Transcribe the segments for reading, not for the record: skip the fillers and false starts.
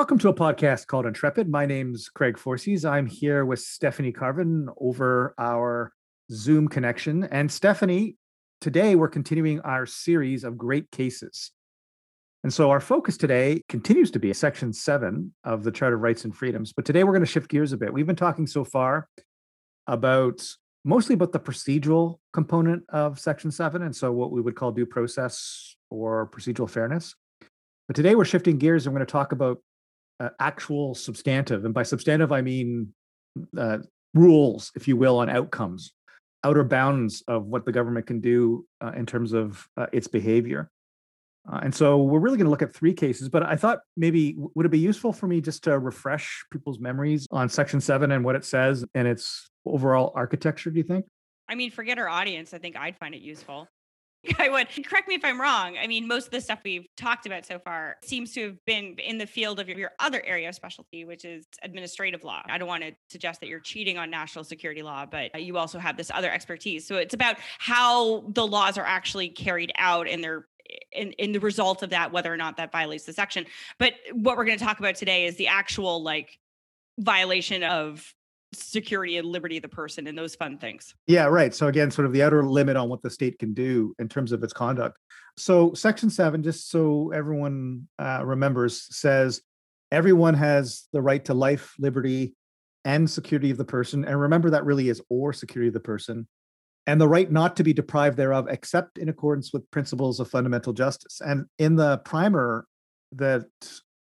Welcome to a podcast called Intrepid. My name's Craig Forsey. I'm here with Stephanie Carvin over our Zoom connection. And Stephanie, today we're continuing our series of great cases. And so our focus today continues to be Section 7 of the Charter of Rights and Freedoms. But today we're going to shift gears a bit. We've been talking so far about mostly about the procedural component of Section 7, and so what we would call due process or procedural fairness. But today we're shifting gears and we're going to talk about actual substantive. And by substantive, I mean rules, if you will, on outcomes, outer bounds of what the government can do in terms of its behavior. And so we're really going to look at three cases, but I thought maybe would it be useful for me just to refresh people's memories on Section 7 and what it says and its overall architecture, do you think? I mean, forget our audience. I think I'd find it useful. I would. Correct me if I'm wrong. I mean, most of the stuff we've talked about so far seems to have been in the field of your other area of specialty, which is administrative law. I don't want to suggest that you're cheating on national security law, but you also have this other expertise. So it's about how the laws are actually carried out and their in the result of that, whether or not that violates the section. But what we're going to talk about today is the actual violation of security and liberty of the person and those fun things. Yeah, right. So again, sort of the outer limit on what the state can do in terms of its conduct. So Section 7, just so everyone remembers, says everyone has the right to life, liberty, and security of the person. And remember that really is or security of the person. And the right not to be deprived thereof, except in accordance with principles of fundamental justice. And in the primer that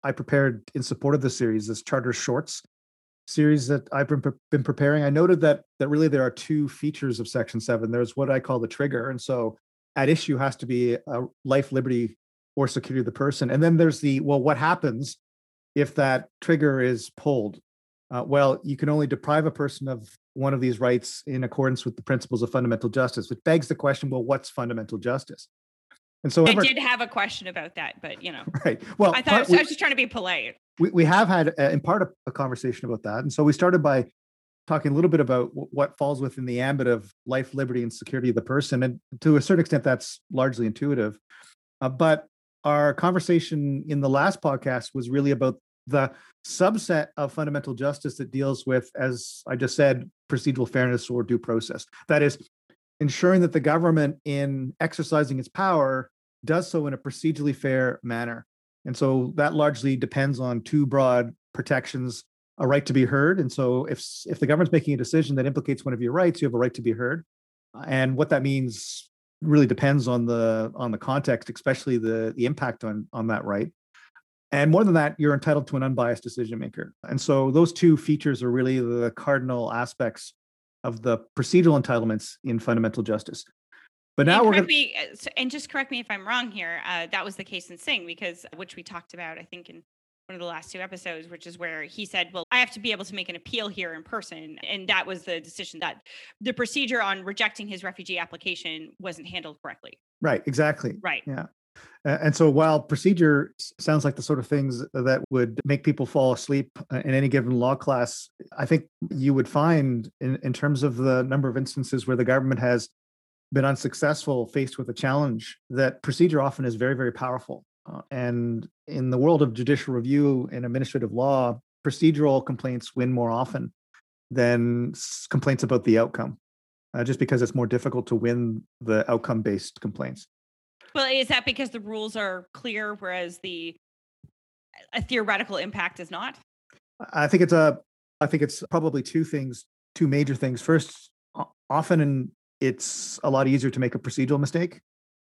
I prepared in support of the series, this Charter Shorts series that I've been preparing, I noted that really there are two features of Section 7. There's what I call the trigger. And so at issue has to be a life, liberty, or security of the person. And then there's what happens if that trigger is pulled? Well, you can only deprive a person of one of these rights in accordance with the principles of fundamental justice, which begs the question, well, what's fundamental justice? And so I did have a question about that, but right. Well, I thought I was just trying to be polite. We have had in part a conversation about that. And so we started by talking a little bit about what falls within the ambit of life, liberty, and security of the person. And to a certain extent, that's largely intuitive. But our conversation in the last podcast was really about the subset of fundamental justice that deals with, as I just said, procedural fairness or due process. That is, ensuring that the government in exercising its power does so in a procedurally fair manner. And so that largely depends on two broad protections, a right to be heard. And so if the government's making a decision that implicates one of your rights, you have a right to be heard. And what that means really depends on the context, especially the impact on that right. And more than that, you're entitled to an unbiased decision maker. And so those two features are really the cardinal aspects of the procedural entitlements in fundamental justice. But now and just correct me if I'm wrong here. That was the case in Singh, which we talked about, I think, in one of the last two episodes, which is where he said, well, I have to be able to make an appeal here in person. And that was the decision that the procedure on rejecting his refugee application wasn't handled correctly. Right, exactly. Right. Yeah. And so while procedure sounds like the sort of things that would make people fall asleep in any given law class, I think you would find in terms of the number of instances where the government has been unsuccessful faced with a challenge, that procedure often is very, very powerful. And in the world of judicial review and administrative law, procedural complaints win more often than complaints about the outcome, just because it's more difficult to win the outcome-based complaints. Well, is that because the rules are clear, whereas a theoretical impact is not? I think it's probably two major things. First, often it's a lot easier to make a procedural mistake,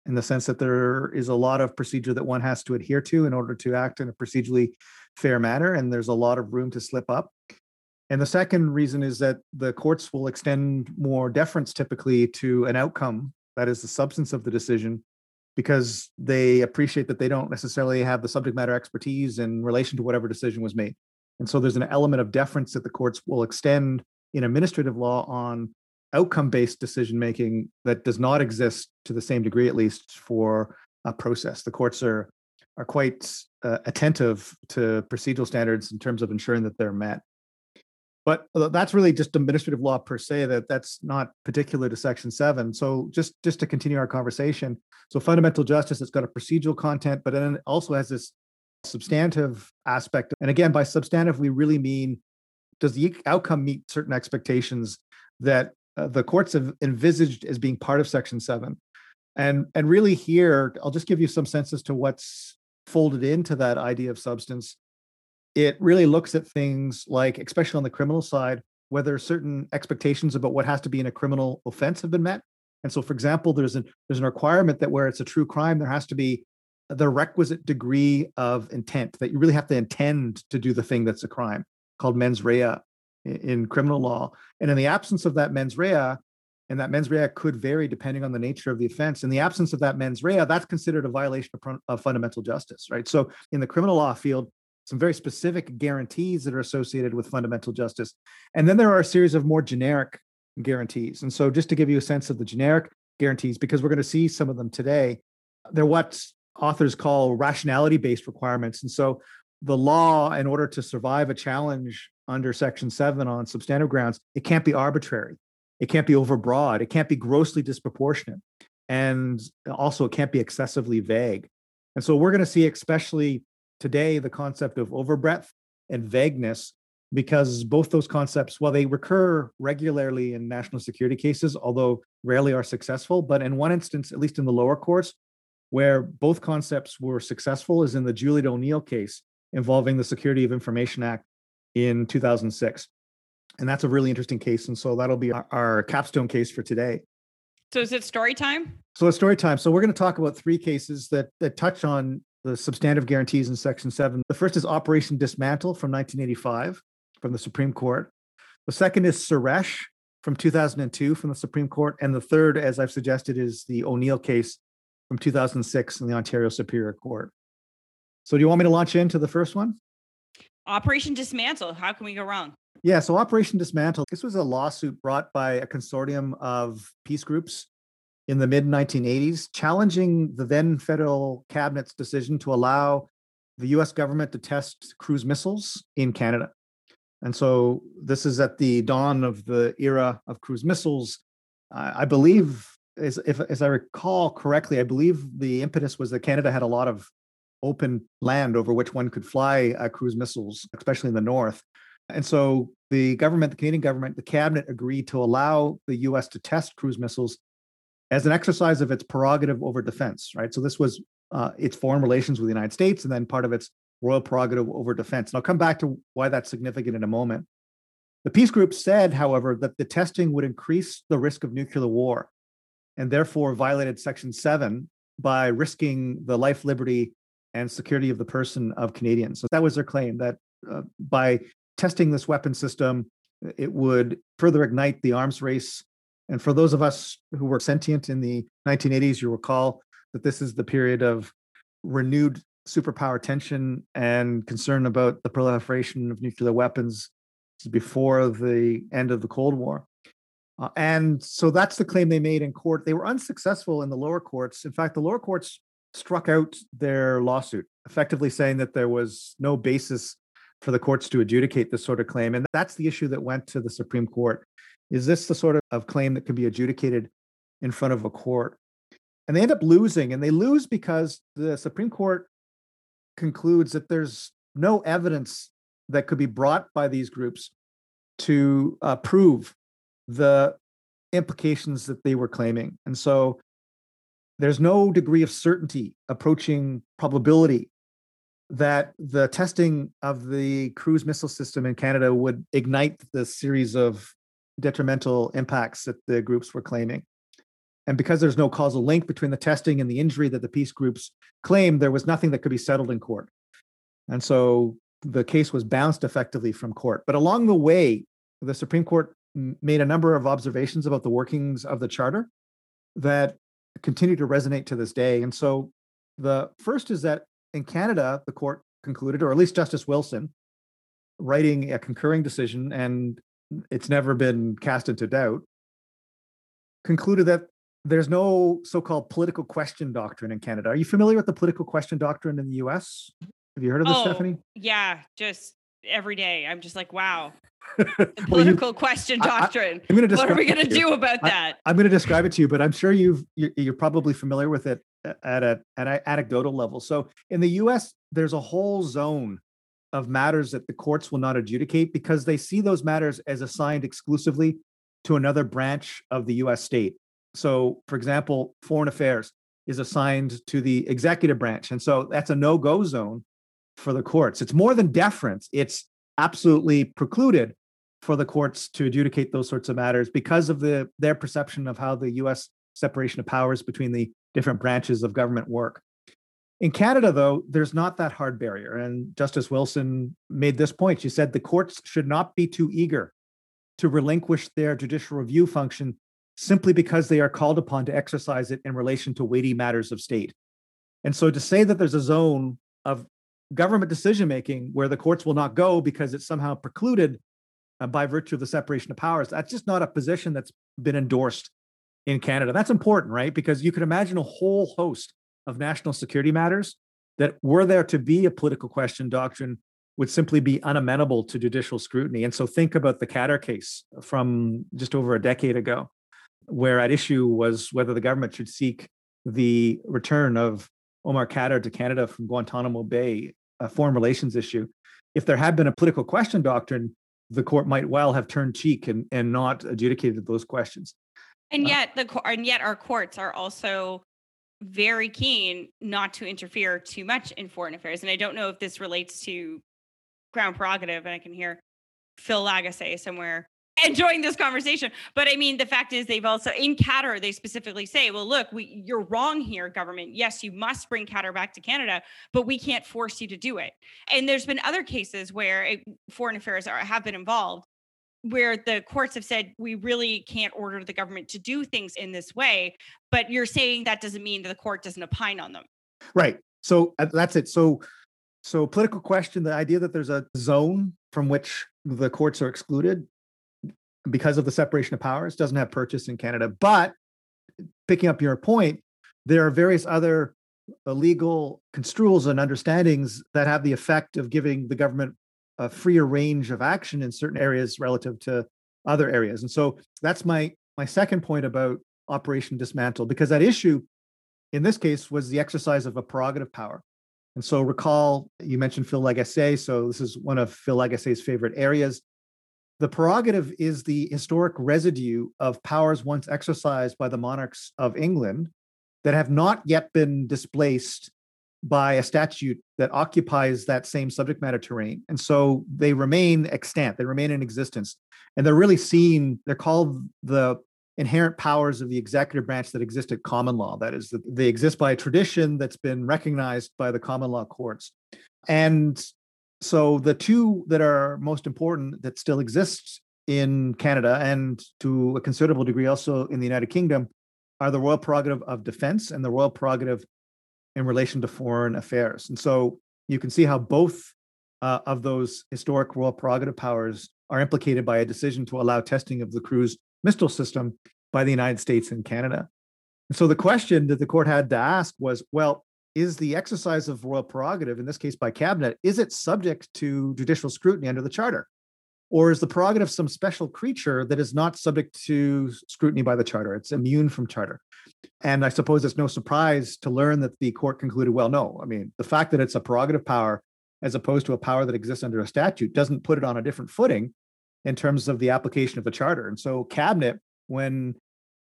in the sense that there is a lot of procedure that one has to adhere to in order to act in a procedurally fair manner, and there's a lot of room to slip up. And the second reason is that the courts will extend more deference typically to an outcome, that is the substance of the decision, because they appreciate that they don't necessarily have the subject matter expertise in relation to whatever decision was made. And so there's an element of deference that the courts will extend in administrative law on outcome-based decision-making that does not exist to the same degree, at least, for a process. The courts are quite attentive to procedural standards in terms of ensuring that they're met. But that's really just administrative law per se, that's not particular to Section 7. So just to continue our conversation, so fundamental justice, it's got a procedural content, but then it also has this substantive aspect. And again, by substantive, we really mean, does the outcome meet certain expectations that the courts have envisaged as being part of Section 7? And really here, I'll just give you some sense as to what's folded into that idea of substance. It really looks at things like, especially on the criminal side, whether certain expectations about what has to be in a criminal offense have been met. And so, for example, there's an requirement that where it's a true crime, there has to be the requisite degree of intent, that you really have to intend to do the thing that's a crime, called mens rea in criminal law. And in the absence of that mens rea, and that mens rea could vary depending on the nature of the offense. In the absence of that mens rea, that's considered a violation of fundamental justice, right? So in the criminal law field, some very specific guarantees that are associated with fundamental justice. And then there are a series of more generic guarantees. And so just to give you a sense of the generic guarantees, because we're going to see some of them today, they're what authors call rationality-based requirements. And so the law, in order to survive a challenge under Section 7 on substantive grounds, it can't be arbitrary. It can't be overbroad. It can't be grossly disproportionate. And also, it can't be excessively vague. And so we're going to see, especially today, the concept of overbreadth and vagueness, because both those concepts, while they recur regularly in national security cases, although rarely are successful, but in one instance, at least in the lower courts, where both concepts were successful is in the Juliet O'Neill case involving the Security of Information Act in 2006. And that's a really interesting case. And so that'll be our capstone case for today. So is it story time? So it's story time. So we're going to talk about three cases that touch on the substantive guarantees in Section 7. The first is Operation Dismantle from 1985 from the Supreme Court. The second is Suresh from 2002 from the Supreme Court. And the third, as I've suggested, is the O'Neill case from 2006 in the Ontario Superior Court. So do you want me to launch into the first one? Operation Dismantle. How can we go wrong? Yeah, so Operation Dismantle, this was a lawsuit brought by a consortium of peace groups in the mid-1980s, challenging the then federal cabinet's decision to allow the U.S. government to test cruise missiles in Canada. And so this is at the dawn of the era of cruise missiles. I believe, as I recall correctly, I believe the impetus was that Canada had a lot of open land over which one could fly cruise missiles, especially in the north. And so the government, the Canadian government, the cabinet agreed to allow the U.S. to test cruise missiles as an exercise of its prerogative over defense, right? So this was its foreign relations with the United States and then part of its royal prerogative over defense. And I'll come back to why that's significant in a moment. The peace group said, however, that the testing would increase the risk of nuclear war and therefore violated Section 7 by risking the life, liberty, and security of the person of Canadians. So that was their claim, that by testing this weapon system, it would further ignite the arms race. And for those of us who were sentient in the 1980s, you recall that this is the period of renewed superpower tension and concern about the proliferation of nuclear weapons before the end of the Cold War. And so that's the claim they made in court. They were unsuccessful in the lower courts. In fact, the lower courts struck out their lawsuit, effectively saying that there was no basis for the courts to adjudicate this sort of claim. And that's the issue that went to the Supreme Court. Is this the sort of claim that can be adjudicated in front of a court? And they end up losing. And they lose because the Supreme Court concludes that there's no evidence that could be brought by these groups to prove the implications that they were claiming. And so there's no degree of certainty approaching probability that the testing of the cruise missile system in Canada would ignite the series of detrimental impacts that the groups were claiming. And because there's no causal link between the testing and the injury that the peace groups claimed, there was nothing that could be settled in court. And so the case was bounced effectively from court. But along the way, the Supreme Court made a number of observations about the workings of the Charter that continue to resonate to this day. And so the first is that in Canada, the court concluded, or at least Justice Wilson, writing a concurring decision, and it's never been cast into doubt, concluded that there's no so-called political question doctrine in Canada. Are you familiar with the political question doctrine in the U.S.? Have you heard of this, Stephanie? Yeah, just every day. I'm just like, wow. The political question doctrine. What are we going to do about that? I'm going to describe it to you, but I'm sure you're probably familiar with it. at an anecdotal level. So in the U.S., there's a whole zone of matters that the courts will not adjudicate because they see those matters as assigned exclusively to another branch of the U.S. state. So, for example, foreign affairs is assigned to the executive branch. And so that's a no-go zone for the courts. It's more than deference. It's absolutely precluded for the courts to adjudicate those sorts of matters because of their perception of how the U.S. separation of powers between the different branches of government work. In Canada, though, there's not that hard barrier. And Justice Wilson made this point. She said the courts should not be too eager to relinquish their judicial review function simply because they are called upon to exercise it in relation to weighty matters of state. And so to say that there's a zone of government decision-making where the courts will not go because it's somehow precluded by virtue of the separation of powers, that's just not a position that's been endorsed in Canada. That's important, right? Because you can imagine a whole host of national security matters that, were there to be a political question doctrine, would simply be unamenable to judicial scrutiny. And so think about the Catter case from just over a decade ago, where at issue was whether the government should seek the return of Omar Khadr to Canada from Guantanamo Bay, a foreign relations issue. If there had been a political question doctrine, the court might well have turned cheek and not adjudicated those questions. And yet our courts are also very keen not to interfere too much in foreign affairs. And I don't know if this relates to Crown prerogative, and I can hear Phil Lagassé somewhere enjoying this conversation. But I mean, the fact is they've also, in Catter, they specifically say, well, look, you're wrong here, government. Yes, you must bring Catter back to Canada, but we can't force you to do it. And there's been other cases where foreign affairs have been involved, where the courts have said, we really can't order the government to do things in this way, but you're saying that doesn't mean that the court doesn't opine on them. Right. So that's it. So political question, the idea that there's a zone from which the courts are excluded because of the separation of powers doesn't have purchase in Canada. But picking up your point, there are various other legal construals and understandings that have the effect of giving the government a freer range of action in certain areas relative to other areas. And so that's my second point about Operation Dismantle, because that issue in this case was the exercise of a prerogative power. And so recall, you mentioned Phil Lagassé, so this is one of Phil Lagassé's favorite areas. The prerogative is the historic residue of powers once exercised by the monarchs of England that have not yet been displaced by a statute that occupies that same subject matter terrain. And so they remain extant, they remain in existence. And they're called the inherent powers of the executive branch that exist at common law. That is, that they exist by a tradition that's been recognized by the common law courts. And so the two that are most important that still exist in Canada, and to a considerable degree also in the United Kingdom, are the royal prerogative of defense and the royal prerogative in relation to foreign affairs. And so you can see how both of those historic royal prerogative powers are implicated by a decision to allow testing of the cruise missile system by the United States and Canada. And so the question that the court had to ask was, well, is the exercise of royal prerogative, in this case by cabinet, is it subject to judicial scrutiny under the Charter? Or is the prerogative some special creature that is not subject to scrutiny by the Charter? It's immune from Charter. And I suppose it's no surprise to learn that the court concluded, well, no. I mean, the fact that it's a prerogative power as opposed to a power that exists under a statute doesn't put it on a different footing in terms of the application of the Charter. And so cabinet, when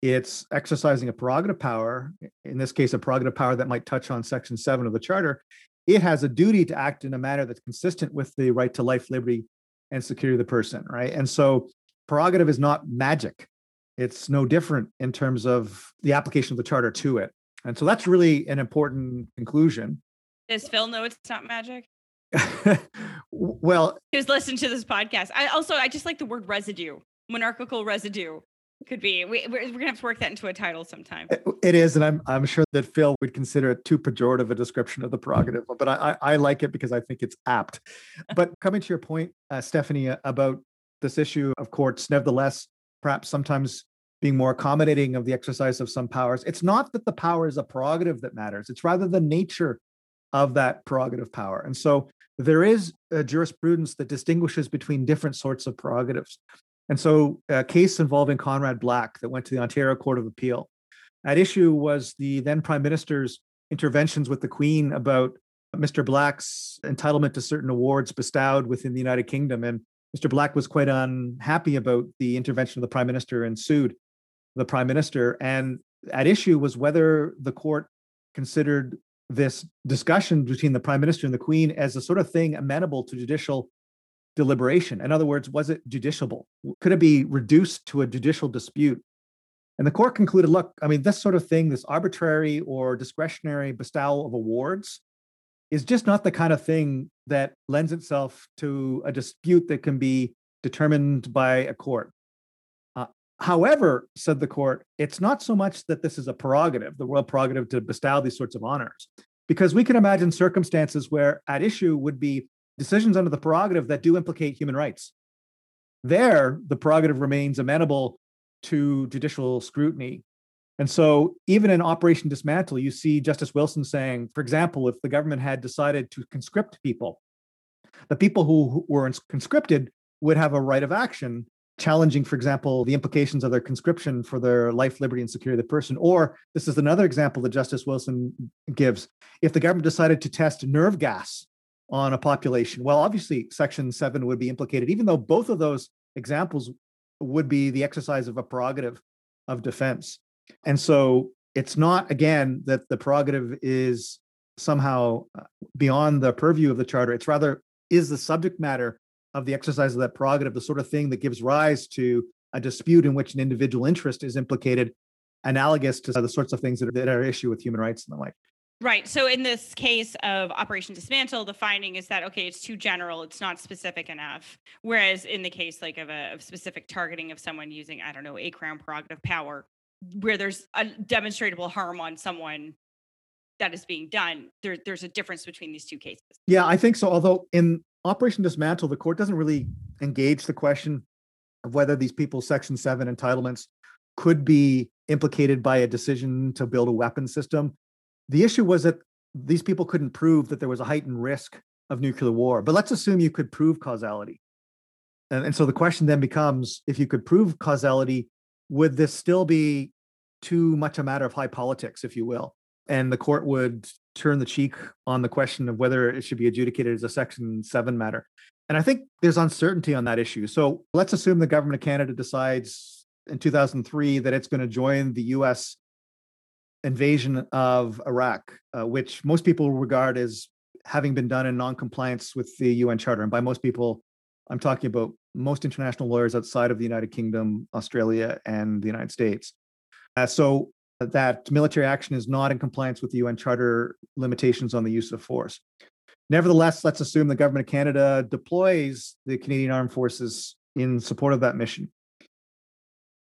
it's exercising a prerogative power, in this case, a prerogative power that might touch on Section 7 of the Charter, it has a duty to act in a manner that's consistent with the right to life, liberty, and security of the person, right? And so prerogative is not magic. It's no different in terms of the application of the Charter to it. And so that's really an important conclusion. Does Phil know it's not magic? Well, who's listened to this podcast? I just like the word residue, monarchical residue. Could be. We're going to have to work that into a title sometime. It is, and I'm sure that Phil would consider it too pejorative a description of the prerogative, but I like it because I think it's apt. But coming to your point, Stephanie, about this issue of courts, nevertheless, perhaps sometimes being more accommodating of the exercise of some powers, it's not that the power is a prerogative that matters. It's rather the nature of that prerogative power. And so there is a jurisprudence that distinguishes between different sorts of prerogatives. And so a case involving Conrad Black that went to the Ontario Court of Appeal, at issue was the then Prime Minister's interventions with the Queen about Mr. Black's entitlement to certain awards bestowed within the United Kingdom. And Mr. Black was quite unhappy about the intervention of the Prime Minister and sued the Prime Minister. And at issue was whether the court considered this discussion between the Prime Minister and the Queen as a sort of thing amenable to judicial deliberation. In other words, was it judiciable? Could it be reduced to a judicial dispute? And the court concluded, look, I mean, this sort of thing, this arbitrary or discretionary bestowal of awards is just not the kind of thing that lends itself to a dispute that can be determined by a court. However, said the court, it's not so much that this is a prerogative, the royal prerogative to bestow these sorts of honors, because we can imagine circumstances where at issue would be decisions under the prerogative that do implicate human rights. There, the prerogative remains amenable to judicial scrutiny. And so even in Operation Dismantle, you see Justice Wilson saying, for example, if the government had decided to conscript people, the people who were conscripted would have a right of action challenging, for example, the implications of their conscription for their life, liberty, and security of the person. Or this is another example that Justice Wilson gives. If the government decided to test nerve gas on a population, well, obviously Section 7 would be implicated, even though both of those examples would be the exercise of a prerogative of defense. And so it's not, again, that the prerogative is somehow beyond the purview of the Charter. It's rather, is the subject matter of the exercise of that prerogative the sort of thing that gives rise to a dispute in which an individual interest is implicated, analogous to the sorts of things that are at issue with human rights and the like. Right. So in this case of Operation Dismantle, the finding is that, okay, it's too general. It's not specific enough. Whereas in the case like of specific targeting of someone using, I don't know, a crown prerogative power, where there's a demonstrable harm on someone that is being done, there's a difference between these two cases. Yeah, I think so. Although in Operation Dismantle, the court doesn't really engage the question of whether these people's Section 7 entitlements could be implicated by a decision to build a weapon system. The issue was that these people couldn't prove that there was a heightened risk of nuclear war. But let's assume you could prove causality. And so the question then becomes, if you could prove causality, would this still be too much a matter of high politics, if you will? And the court would turn the cheek on the question of whether it should be adjudicated as a Section 7 matter. And I think there's uncertainty on that issue. So let's assume the government of Canada decides in 2003 that it's going to join the U.S. invasion of Iraq, which most people regard as having been done in non-compliance with the UN Charter. And by most people, I'm talking about most international lawyers outside of the United Kingdom, Australia, and the United States. So that military action is not in compliance with the UN Charter limitations on the use of force. Nevertheless, let's assume the government of Canada deploys the Canadian Armed Forces in support of that mission.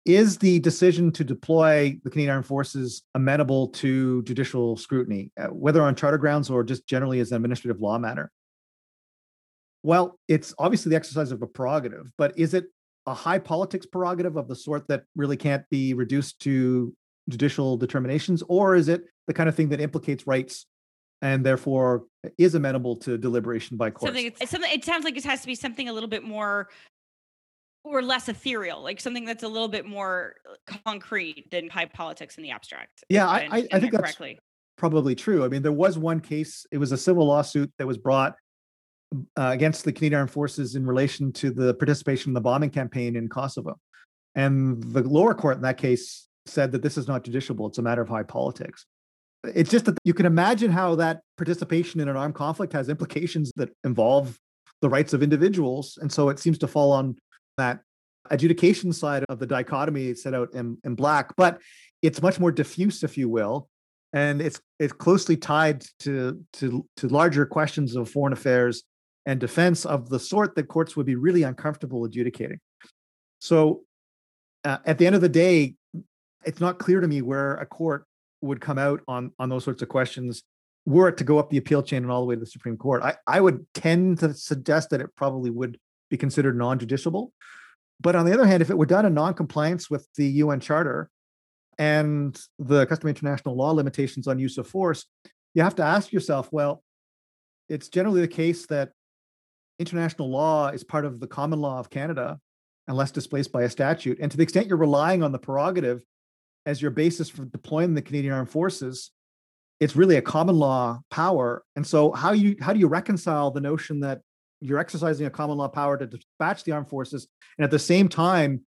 Is the decision to deploy the Canadian Armed Forces amenable to judicial scrutiny, whether on charter grounds or just generally as an administrative law matter? Well, it's obviously the exercise of a prerogative, but is it a high politics prerogative of the sort that really can't be reduced to judicial determinations, or is it the kind of thing that implicates rights and therefore is amenable to deliberation by courts? It sounds like it has to be something a little bit more or less ethereal, like something that's a little bit more concrete than high politics in the abstract. Yeah, I think that's probably true. I mean, there was one case, it was a civil lawsuit that was brought against the Canadian Armed Forces in relation to the participation in the bombing campaign in Kosovo. And the lower court in that case said that this is not judiciable. It's a matter of high politics. It's just that you can imagine how that participation in an armed conflict has implications that involve the rights of individuals. And so it seems to fall on that adjudication side of the dichotomy set out in Black, but it's much more diffuse, if you will, and it's closely tied to larger questions of foreign affairs and defense of the sort that courts would be really uncomfortable adjudicating. So at the end of the day, it's not clear to me where a court would come out on those sorts of questions were it to go up the appeal chain and all the way to the Supreme Court. I would tend to suggest that it probably would be considered non-judiciable. But on the other hand, if it were done in non-compliance with the UN Charter and the customary international law limitations on use of force, you have to ask yourself, well, it's generally the case that international law is part of the common law of Canada unless displaced by a statute. And to the extent you're relying on the prerogative as your basis for deploying the Canadian Armed Forces, it's really a common law power. And so how do you reconcile the notion that you're exercising a common law power to dispatch the armed forces, and at the same time,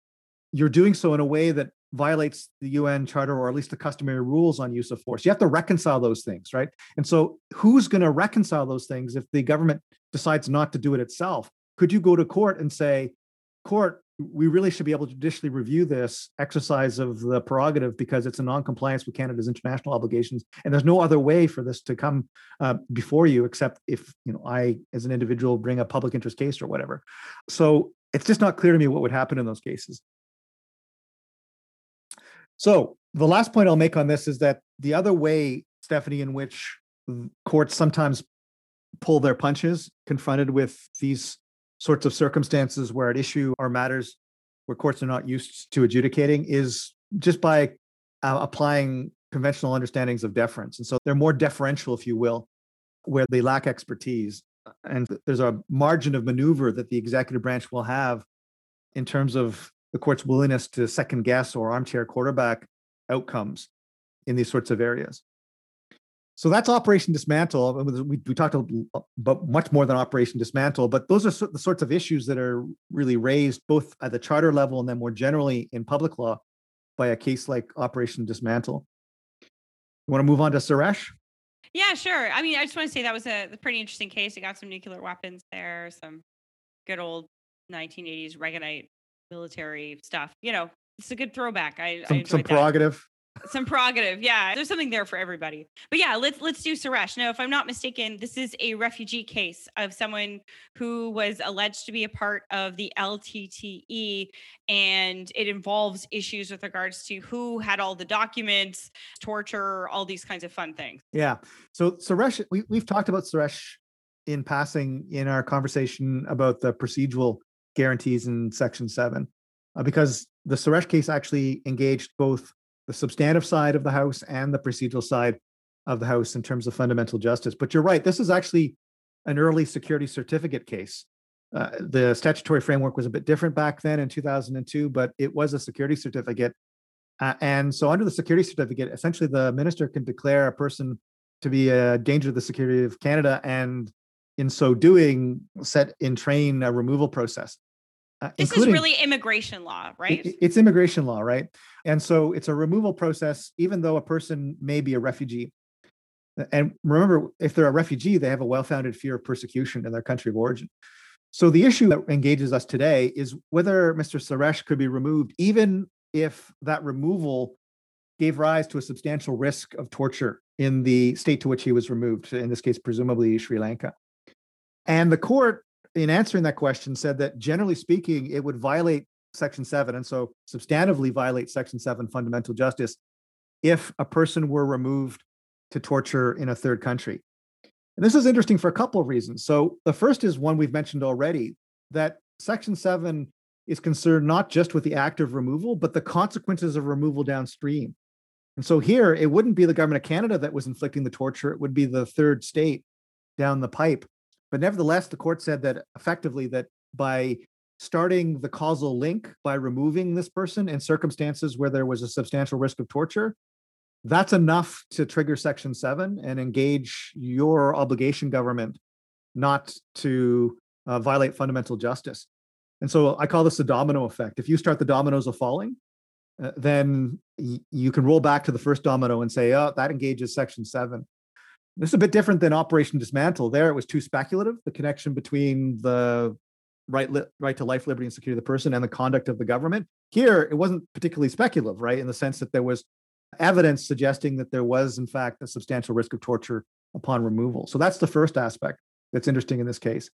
you're doing so in a way that violates the UN Charter, or at least the customary rules on use of force? You have to reconcile those things, right? And so who's going to reconcile those things if the government decides not to do it itself? Could you go to court and say, court, we really should be able to judicially review this exercise of the prerogative because it's a non-compliance with Canada's international obligations, and there's no other way for this to come before you except if I, as an individual, bring a public interest case or whatever. So it's just not clear to me what would happen in those cases. So the last point I'll make on this is that the other way, Stephanie, in which courts sometimes pull their punches, confronted with these sorts of circumstances where at issue are matters where courts are not used to adjudicating, is just by applying conventional understandings of deference. And so they're more deferential, if you will, where they lack expertise. And there's a margin of maneuver that the executive branch will have in terms of the court's willingness to second guess or armchair quarterback outcomes in these sorts of areas. So that's Operation Dismantle. We talked about much more than Operation Dismantle, but those are the sorts of issues that are really raised both at the charter level and then more generally in public law by a case like Operation Dismantle. You want to move on to Suresh? Yeah, sure. I mean, I just want to say that was a pretty interesting case. It got some nuclear weapons there, some good old 1980s Reaganite military stuff. It's a good throwback. I enjoyed some prerogative. Some prerogative, yeah. There's something there for everybody. But yeah, let's do Suresh. Now, if I'm not mistaken, this is a refugee case of someone who was alleged to be a part of the LTTE, and it involves issues with regards to who had all the documents, torture, all these kinds of fun things. Yeah. So Suresh, we've talked about Suresh in passing in our conversation about the procedural guarantees in Section 7, because the Suresh case actually engaged both the substantive side of the House and the procedural side of the House in terms of fundamental justice. But you're right, this is actually an early security certificate case. The statutory framework was a bit different back then in 2002, but it was a security certificate. And so under the security certificate, essentially the minister can declare a person to be a danger to the security of Canada, and in so doing, set in train a removal process. This is really immigration law, right? It's immigration law, right? And so it's a removal process, even though a person may be a refugee. And remember, if they're a refugee, they have a well-founded fear of persecution in their country of origin. So the issue that engages us today is whether Mr. Suresh could be removed, even if that removal gave rise to a substantial risk of torture in the state to which he was removed, in this case, presumably Sri Lanka. And the court, in answering that question, said that generally speaking, it would violate Section 7, and so substantively violate Section 7 fundamental justice if a person were removed to torture in a third country. And this is interesting for a couple of reasons. So the first is one we've mentioned already, that Section 7 is concerned not just with the act of removal, but the consequences of removal downstream. And so here, it wouldn't be the government of Canada that was inflicting the torture, it would be the third state down the pipe. But nevertheless, the court said that effectively that by starting the causal link, by removing this person in circumstances where there was a substantial risk of torture, that's enough to trigger Section 7 and engage your obligation, government, not to violate fundamental justice. And so I call this the domino effect. If you start the dominoes of falling, then you can roll back to the first domino and say, oh, that engages Section 7. This is a bit different than Operation Dismantle. There, it was too speculative, the connection between the right to life, liberty, and security of the person and the conduct of the government. Here, it wasn't particularly speculative, right, in the sense that there was evidence suggesting that there was, in fact, a substantial risk of torture upon removal. So that's the first aspect that's interesting in this case.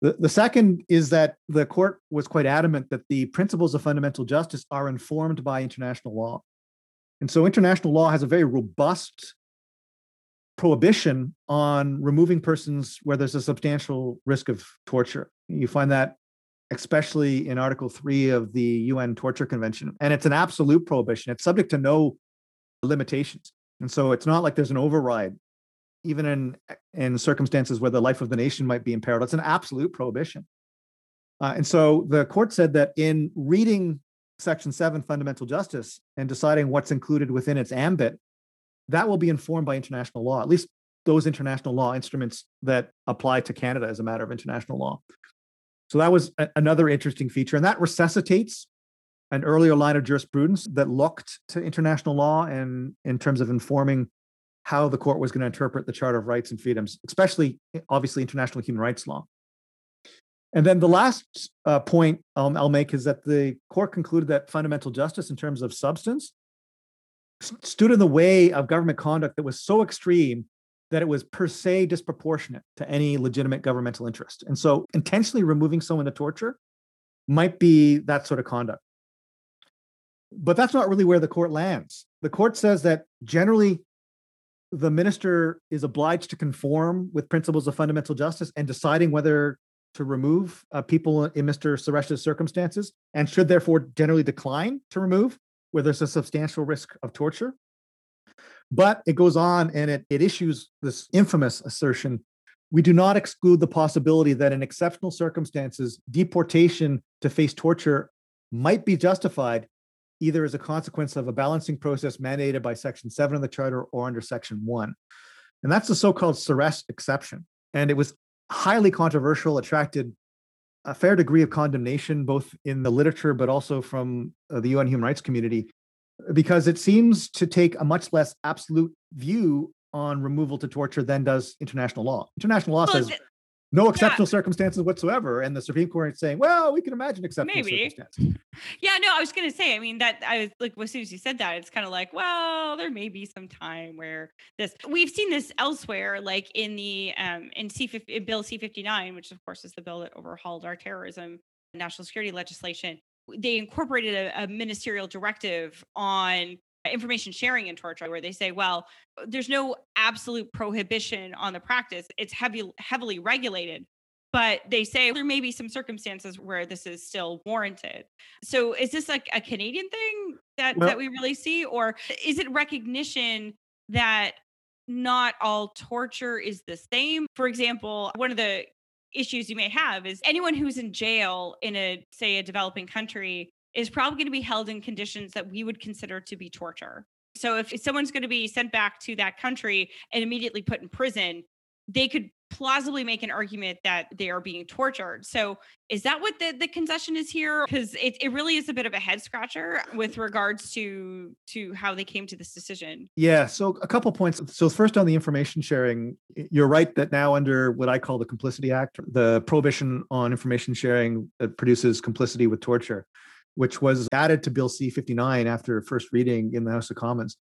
The second is that the court was quite adamant that the principles of fundamental justice are informed by international law. And so international law has a very robust prohibition on removing persons where there's a substantial risk of torture. You find that especially in Article 3 of the UN Torture Convention. And it's an absolute prohibition. It's subject to no limitations. And so it's not like there's an override, even in circumstances where the life of the nation might be imperiled. It's an absolute prohibition. And so the court said that in reading Section 7 fundamental justice and deciding what's included within its ambit, that will be informed by international law, at least those international law instruments that apply to Canada as a matter of international law. So that was another interesting feature. And that resuscitates an earlier line of jurisprudence that looked to international law and in terms of informing how the court was going to interpret the Charter of Rights and Freedoms, especially, obviously, international human rights law. And then the last point I'll make is that the court concluded that fundamental justice in terms of substance stood in the way of government conduct that was so extreme that it was per se disproportionate to any legitimate governmental interest. And so intentionally removing someone to torture might be that sort of conduct. But that's not really where the court lands. The court says that generally the minister is obliged to conform with principles of fundamental justice and deciding whether to remove people in Mr. Suresh's circumstances, and should therefore generally decline to remove where there's a substantial risk of torture. But it goes on and it issues this infamous assertion: we do not exclude the possibility that in exceptional circumstances, deportation to face torture might be justified either as a consequence of a balancing process mandated by Section 7 of the Charter or under Section 1. And that's the so-called Suresh exception. And it was highly controversial, attracted a fair degree of condemnation, both in the literature, but also from the UN human rights community, because it seems to take a much less absolute view on removal to torture than does international law. International law says no exceptional circumstances whatsoever. And the Supreme Court is saying, well, we can imagine exceptional circumstances. Yeah, no, I was going to say, I mean, that I was like, well, as soon as you said that, it's kind of like, well, there may be some time where this, we've seen this elsewhere, like in the, in Bill C-59, which of course is the bill that overhauled our terrorism, national security legislation. They incorporated a ministerial directive on information sharing in torture, where they say, well, there's no absolute prohibition on the practice. It's heavily regulated, but they say there may be some circumstances where this is still warranted. So is this like a Canadian thing that we really see? Or is it recognition that not all torture is the same? For example, one of the issues you may have is anyone who's in jail in a developing country is probably going to be held in conditions that we would consider to be torture. So if someone's going to be sent back to that country and immediately put in prison, they could plausibly make an argument that they are being tortured. So is that what the concession is here? Because it really is a bit of a head scratcher with regards to how they came to this decision. Yeah. So a couple points. So first on the information sharing, you're right that now under what I call the Complicity Act, the prohibition on information sharing that produces complicity with torture, which was added to Bill C-59 after first reading in the House of Commons.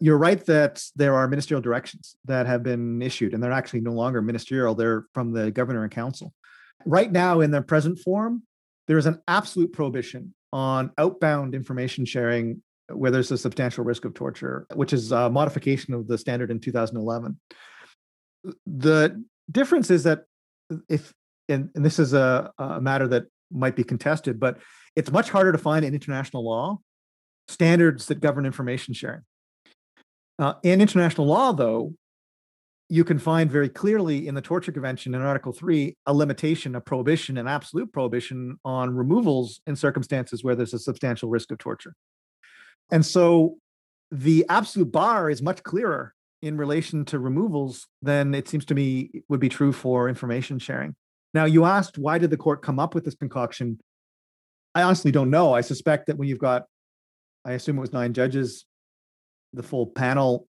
You're right that there are ministerial directions that have been issued, and they're actually no longer ministerial. They're from the governor and council. Right now, in their present form, there is an absolute prohibition on outbound information sharing where there's a substantial risk of torture, which is a modification of the standard in 2011. The difference is that if, and this is a matter that might be contested, but it's much harder to find in international law standards that govern information sharing. In international law, though, you can find very clearly in the Torture Convention in Article 3 a limitation, a prohibition, an absolute prohibition on removals in circumstances where there's a substantial risk of torture. And so the absolute bar is much clearer in relation to removals than it seems to me would be true for information sharing. Now, you asked, why did the court come up with this concoction? I honestly don't know. I suspect that when you've got, I assume it was 9 judges, the full panel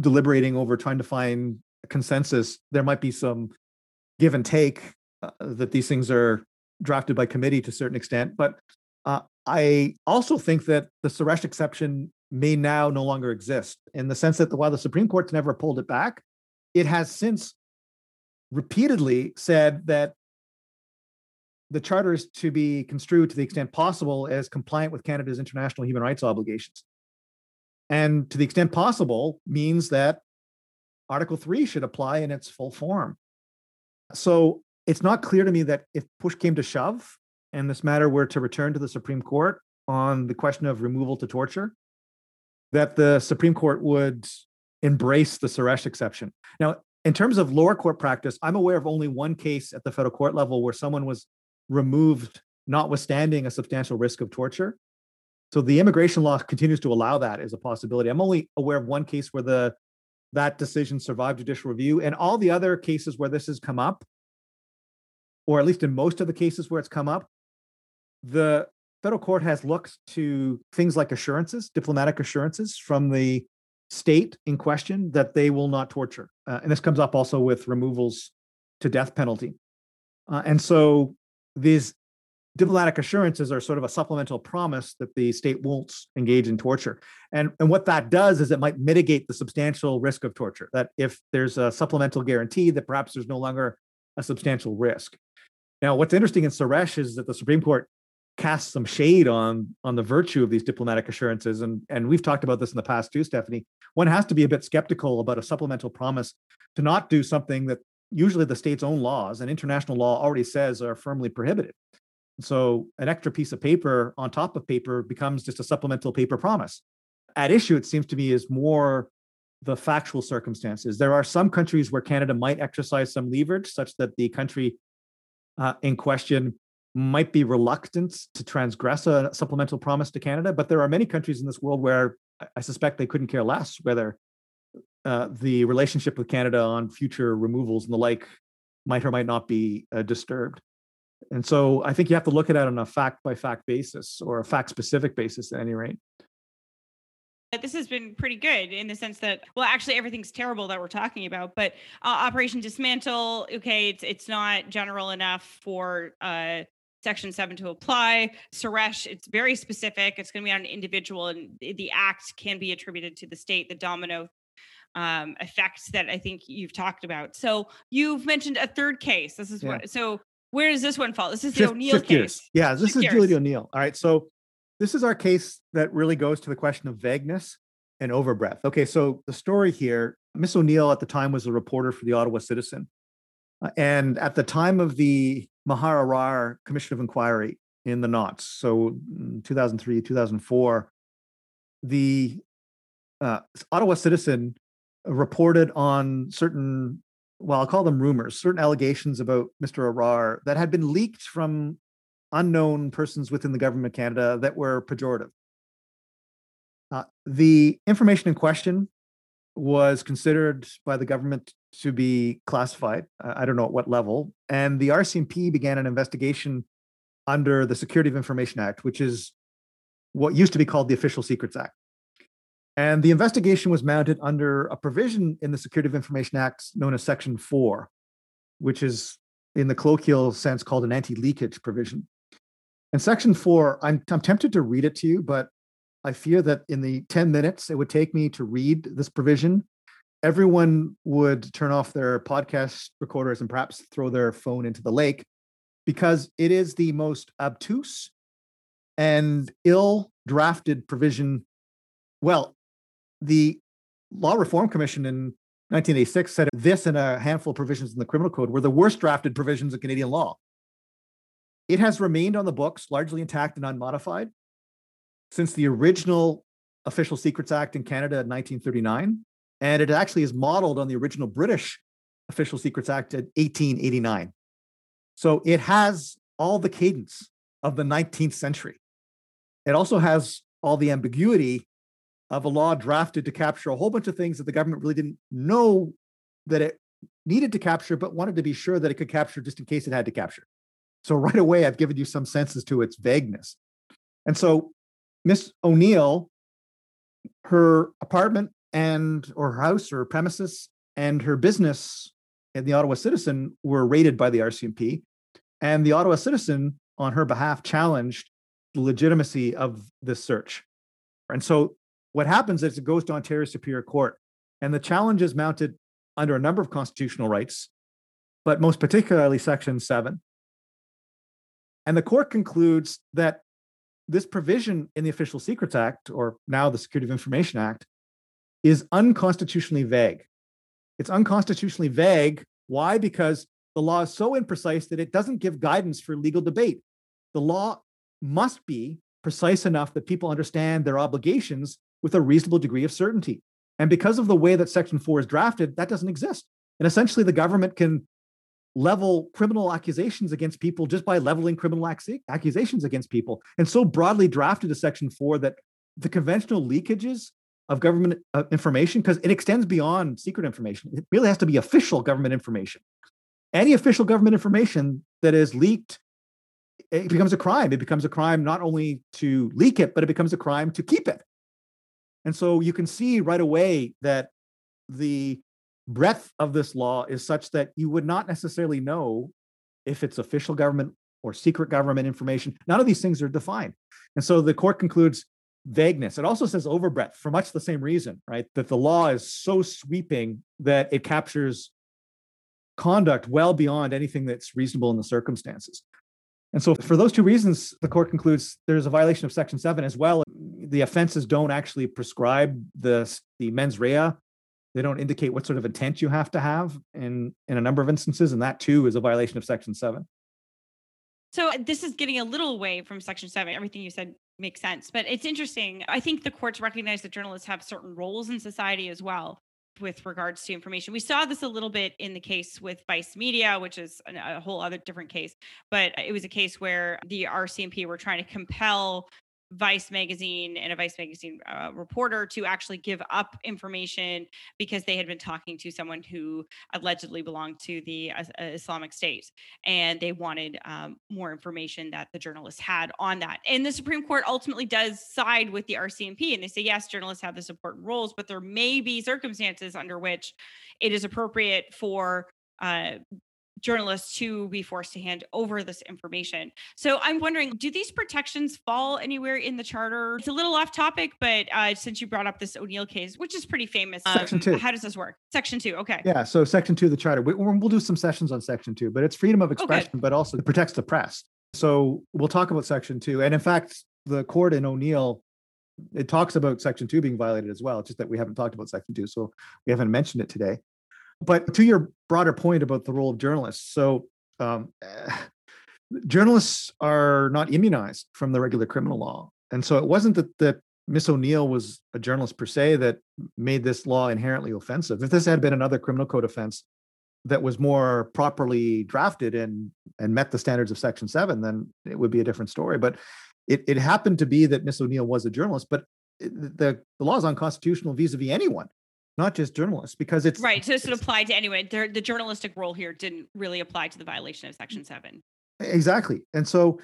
deliberating over trying to find a consensus, there might be some give and take that these things are drafted by committee to a certain extent. But I also think that the Suresh exception may now no longer exist in the sense that while the Supreme Court's never pulled it back, it has since repeatedly said that the Charter is to be construed to the extent possible as compliant with Canada's international human rights obligations. And to the extent possible means that Article 3 should apply in its full form. So it's not clear to me that if push came to shove and this matter were to return to the Supreme Court on the question of removal to torture, that the Supreme Court would embrace the Suresh exception. Now, in terms of lower court practice, I'm aware of only one case at the federal court level where someone was removed notwithstanding a substantial risk of torture. So the immigration law continues to allow that as a possibility. I'm only aware of one case where that decision survived judicial review, and all the other cases where this has come up, or at least in most of the cases where it's come up, the federal court has looked to things like assurances, diplomatic assurances from the state in question that they will not torture. And this comes up also with removals to death penalty. And so these diplomatic assurances are sort of a supplemental promise that the state won't engage in torture. And what that does is it might mitigate the substantial risk of torture, that if there's a supplemental guarantee that perhaps there's no longer a substantial risk. Now, what's interesting in Suresh is that the Supreme Court cast some shade on the virtue of these diplomatic assurances. And we've talked about this in the past too, Stephanie. One has to be a bit skeptical about a supplemental promise to not do something that usually the state's own laws and international law already says are firmly prohibited. So an extra piece of paper on top of paper becomes just a supplemental paper promise. At issue, it seems to me, is more the factual circumstances. There are some countries where Canada might exercise some leverage such that the country in question might be reluctant to transgress a supplemental promise to Canada. But there are many countries in this world where I suspect they couldn't care less whether the relationship with Canada on future removals and the like might or might not be disturbed. And so I think you have to look at it on a fact-by-fact basis or a fact-specific basis at any rate. This has been pretty good in the sense that, well, actually everything's terrible that we're talking about, but Operation Dismantle, okay, it's not general enough for Section 7 to apply. Suresh, it's very specific. It's going to be on an individual, and the act can be attributed to the state, the domino effects that I think you've talked about. So you've mentioned a third case. This is what, so where does this one fall? This is the O'Neill case. Years. Yeah, this is Juliet O'Neill. All right, so this is our case that really goes to the question of vagueness and overbreath. Okay, so the story here, Miss O'Neill at the time was a reporter for the Ottawa Citizen. And at the time of the Arar Commission of Inquiry in the knots, so 2003, 2004, the Ottawa Citizen reported on certain, well, I'll call them rumors, certain allegations about Mr. Arar that had been leaked from unknown persons within the government of Canada that were pejorative. The information in question was considered by the government to be classified. I don't know at what level. And the RCMP began an investigation under the Security of Information Act, which is what used to be called the Official Secrets Act. And the investigation was mounted under a provision in the Security of Information Act known as Section 4, which is in the colloquial sense called an anti-leakage provision. And Section 4, I'm tempted to read it to you, but I fear that in the 10 minutes it would take me to read this provision, everyone would turn off their podcast recorders and perhaps throw their phone into the lake, because it is the most obtuse and ill-drafted provision. Well, the Law Reform Commission in 1986 said this and a handful of provisions in the Criminal Code were the worst drafted provisions of Canadian law. It has remained on the books largely intact and unmodified since the original Official Secrets Act in Canada in 1939, and it actually is modeled on the original British Official Secrets Act in 1889. So it has all the cadence of the 19th century. It also has all the ambiguity of a law drafted to capture a whole bunch of things that the government really didn't know that it needed to capture, but wanted to be sure that it could capture just in case it had to capture. So right away, I've given you some senses to its vagueness. And so Miss O'Neill, her apartment and or her house or her premises and her business and the Ottawa Citizen were raided by the RCMP. And the Ottawa Citizen, on her behalf, challenged the legitimacy of this search. And so what happens is it goes to Ontario Superior Court, and the challenge is mounted under a number of constitutional rights, but most particularly Section 7. And the court concludes that this provision in the Official Secrets Act, or now the Security of Information Act, is unconstitutionally vague. It's unconstitutionally vague. Why? Because the law is so imprecise that it doesn't give guidance for legal debate. The law must be precise enough that people understand their obligations with a reasonable degree of certainty. And because of the way that Section 4 is drafted, that doesn't exist. And essentially, the government can level criminal accusations against people just by leveling criminal accusations against people, and so broadly drafted a Section 4 that the conventional leakages of government information, because it extends beyond secret information, it really has to be official government information. Any official government information that is leaked, it becomes a crime. It becomes a crime not only to leak it, but it becomes a crime to keep it. And so you can see right away that the breadth of this law is such that you would not necessarily know if it's official government or secret government information. None of these things are defined. And so the court concludes vagueness. It also says overbreadth for much the same reason, right? That the law is so sweeping that it captures conduct well beyond anything that's reasonable in the circumstances. And so for those two reasons, the court concludes there's a violation of Section 7 as well. The offenses don't actually prescribe the mens rea. They don't indicate what sort of intent you have to have in a number of instances. And that too is a violation of Section 7. So this is getting a little away from Section 7. Everything you said makes sense, but it's interesting. I think the courts recognize that journalists have certain roles in society as well with regards to information. We saw this a little bit in the case with Vice Media, which is a whole other different case, but it was a case where the RCMP were trying to compel Vice Magazine and a Vice Magazine reporter to actually give up information because they had been talking to someone who allegedly belonged to the Islamic State, and they wanted more information that the journalists had on that. And the Supreme Court ultimately does side with the RCMP, and they say, yes, journalists have this important roles, but there may be circumstances under which it is appropriate for journalists to be forced to hand over this information. So I'm wondering, do these protections fall anywhere in the charter? It's a little off topic, but since you brought up this O'Neill case, which is pretty famous. Section 2. How does this work? Section 2, okay. Yeah, so Section 2 of the charter. We'll do some sessions on Section 2, but it's freedom of expression, but also it protects the press. So we'll talk about Section 2. And in fact, the court in O'Neill, it talks about Section 2 being violated as well. It's just that we haven't talked about Section 2, so we haven't mentioned it today. But to your broader point about the role of journalists, so journalists are not immunized from the regular criminal law. And so it wasn't that Miss O'Neill was a journalist per se that made this law inherently offensive. If this had been another criminal code offense that was more properly drafted and met the standards of Section 7, then it would be a different story. But it happened to be that Miss O'Neill was a journalist, but the law is unconstitutional vis-a-vis anyone, not just journalists, because it's... Right, so this would apply to anyone. The journalistic role here didn't really apply to the violation of Section 7. Exactly. And so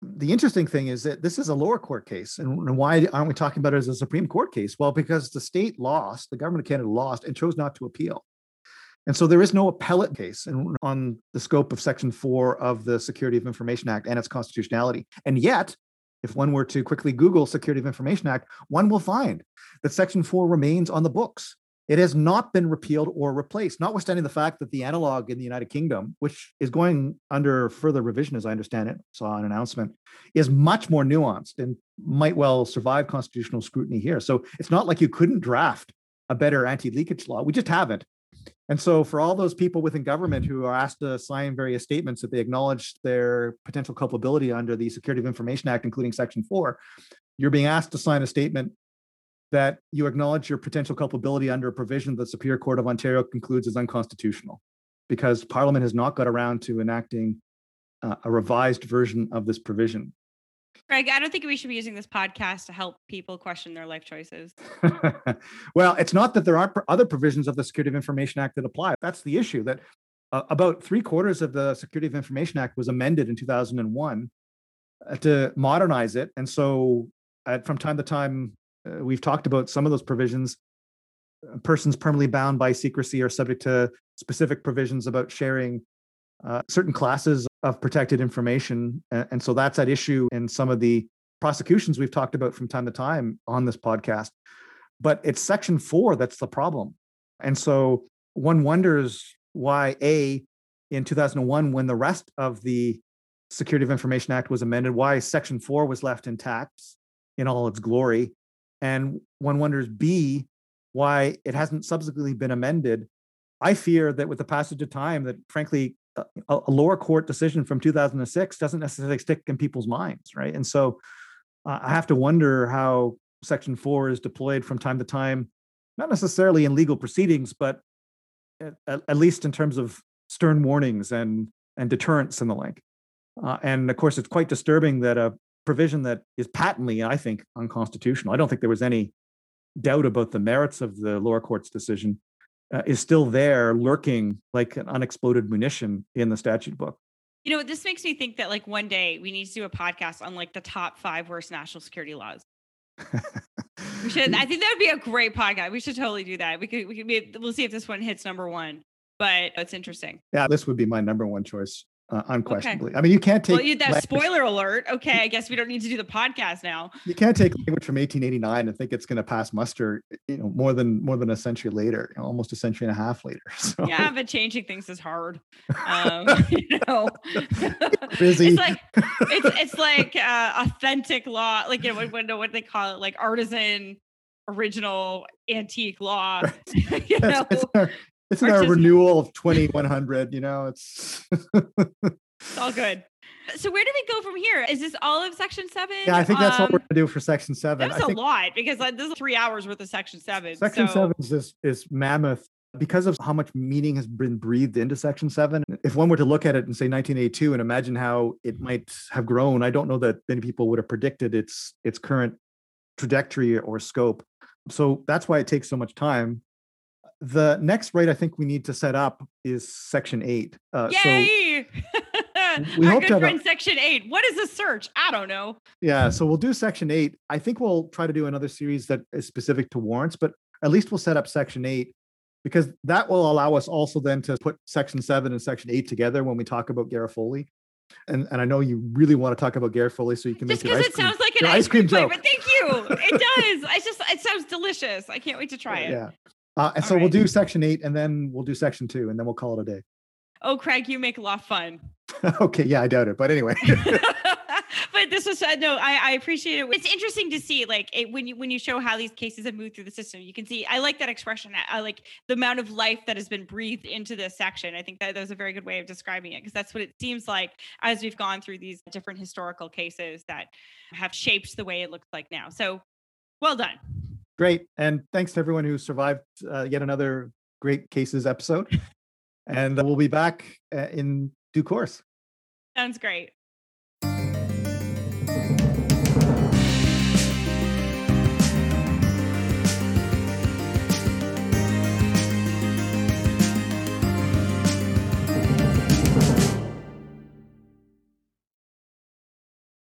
the interesting thing is that this is a lower court case. And why aren't we talking about it as a Supreme Court case? Well, because the state lost, the government of Canada lost, and chose not to appeal. And so there is no appellate case on the scope of Section 4 of the Security of Information Act and its constitutionality. And yet, if one were to quickly Google Security of Information Act, one will find that Section 4 remains on the books. It has not been repealed or replaced, notwithstanding the fact that the analog in the United Kingdom, which is going under further revision, as I understand it, saw an announcement, is much more nuanced and might well survive constitutional scrutiny here. So it's not like you couldn't draft a better anti-leakage law. We just haven't. And so for all those people within government who are asked to sign various statements that they acknowledge their potential culpability under the Security of Information Act, including Section 4, you're being asked to sign a statement that you acknowledge your potential culpability under a provision that the Superior Court of Ontario concludes is unconstitutional, because Parliament has not got around to enacting a revised version of this provision. Craig, I don't think we should be using this podcast to help people question their life choices. Well, it's not that there aren't other provisions of the Security of Information Act that apply. That's the issue, that about 3/4 of the Security of Information Act was amended in 2001 to modernize it. And so from time to time, we've talked about some of those provisions. Persons permanently bound by secrecy are subject to specific provisions about sharing certain classes of protected information. And so that's at issue in some of the prosecutions we've talked about from time to time on this podcast. But it's Section 4 that's the problem. And so one wonders why, in 2001, when the rest of the Security of Information Act was amended, why Section 4 was left intact in all its glory. And one wonders, why it hasn't subsequently been amended. I fear that with the passage of time, that frankly, a lower court decision from 2006 doesn't necessarily stick in people's minds, right? And so I have to wonder how Section 4 is deployed from time to time, not necessarily in legal proceedings, but at least in terms of stern warnings and deterrence and the like. And of course, it's quite disturbing that a provision that is patently, I think, unconstitutional, I don't think there was any doubt about the merits of the lower court's decision, is still there lurking like an unexploded munition in the statute book. You know, this makes me think that like one day we need to do a podcast on like the top 5 worst national security laws. We should. I think that would be a great podcast. We should totally do that. We'll see if this one hits number 1, but it's interesting. Yeah, this would be my number 1 choice, unquestionably. Okay. I mean, you can't take... Well, spoiler alert. Okay, I guess we don't need to do the podcast now. You can't take language from 1889 and think it's going to pass muster, you know, more than a century later, you know, almost a century and a half later. So. Yeah, but changing things is hard. You know, busy. It's like authentic law, like, you know, what do they call it? Like artisan, original, antique law. Right. You know? It's not a renewal of 2100, you know, it's... It's all good. So where do we go from here? Is this all of Section 7? Yeah, I think that's what we're going to do for Section 7. That's a lot, because this is 3 hours worth of Section 7. Section 7 is mammoth because of how much meaning has been breathed into Section 7. If one were to look at it and say 1982 and imagine how it might have grown, I don't know that many people would have predicted its current trajectory or scope. So that's why it takes so much time. The next right I think we need to set up is Section 8. Yay! So we hope to have Section 8. What is a search? I don't know. Yeah, so we'll do Section 8. I think we'll try to do another series that is specific to warrants, but at least we'll set up Section 8 because that will allow us also then to put Section 7 and Section 8 together when we talk about Garofoli. And I know you really want to talk about Garofoli, so you can just make it sounds like an ice cream joke. But thank you. It does. It sounds delicious. I can't wait to try it. Yeah. So we'll do Section 8 and then we'll do Section 2 and then we'll call it a day. Oh, Craig, you make law fun. Okay. Yeah, I doubt it. But anyway. But this was, no, I appreciate it. It's interesting to see like when you show how these cases have moved through the system, you can see, I like that expression. I like the amount of life that has been breathed into this section. I think that was a very good way of describing it because that's what it seems like as we've gone through these different historical cases that have shaped the way it looks like now. So well done. Great. And thanks to everyone who survived yet another great cases episode. And we'll be back in due course. Sounds great.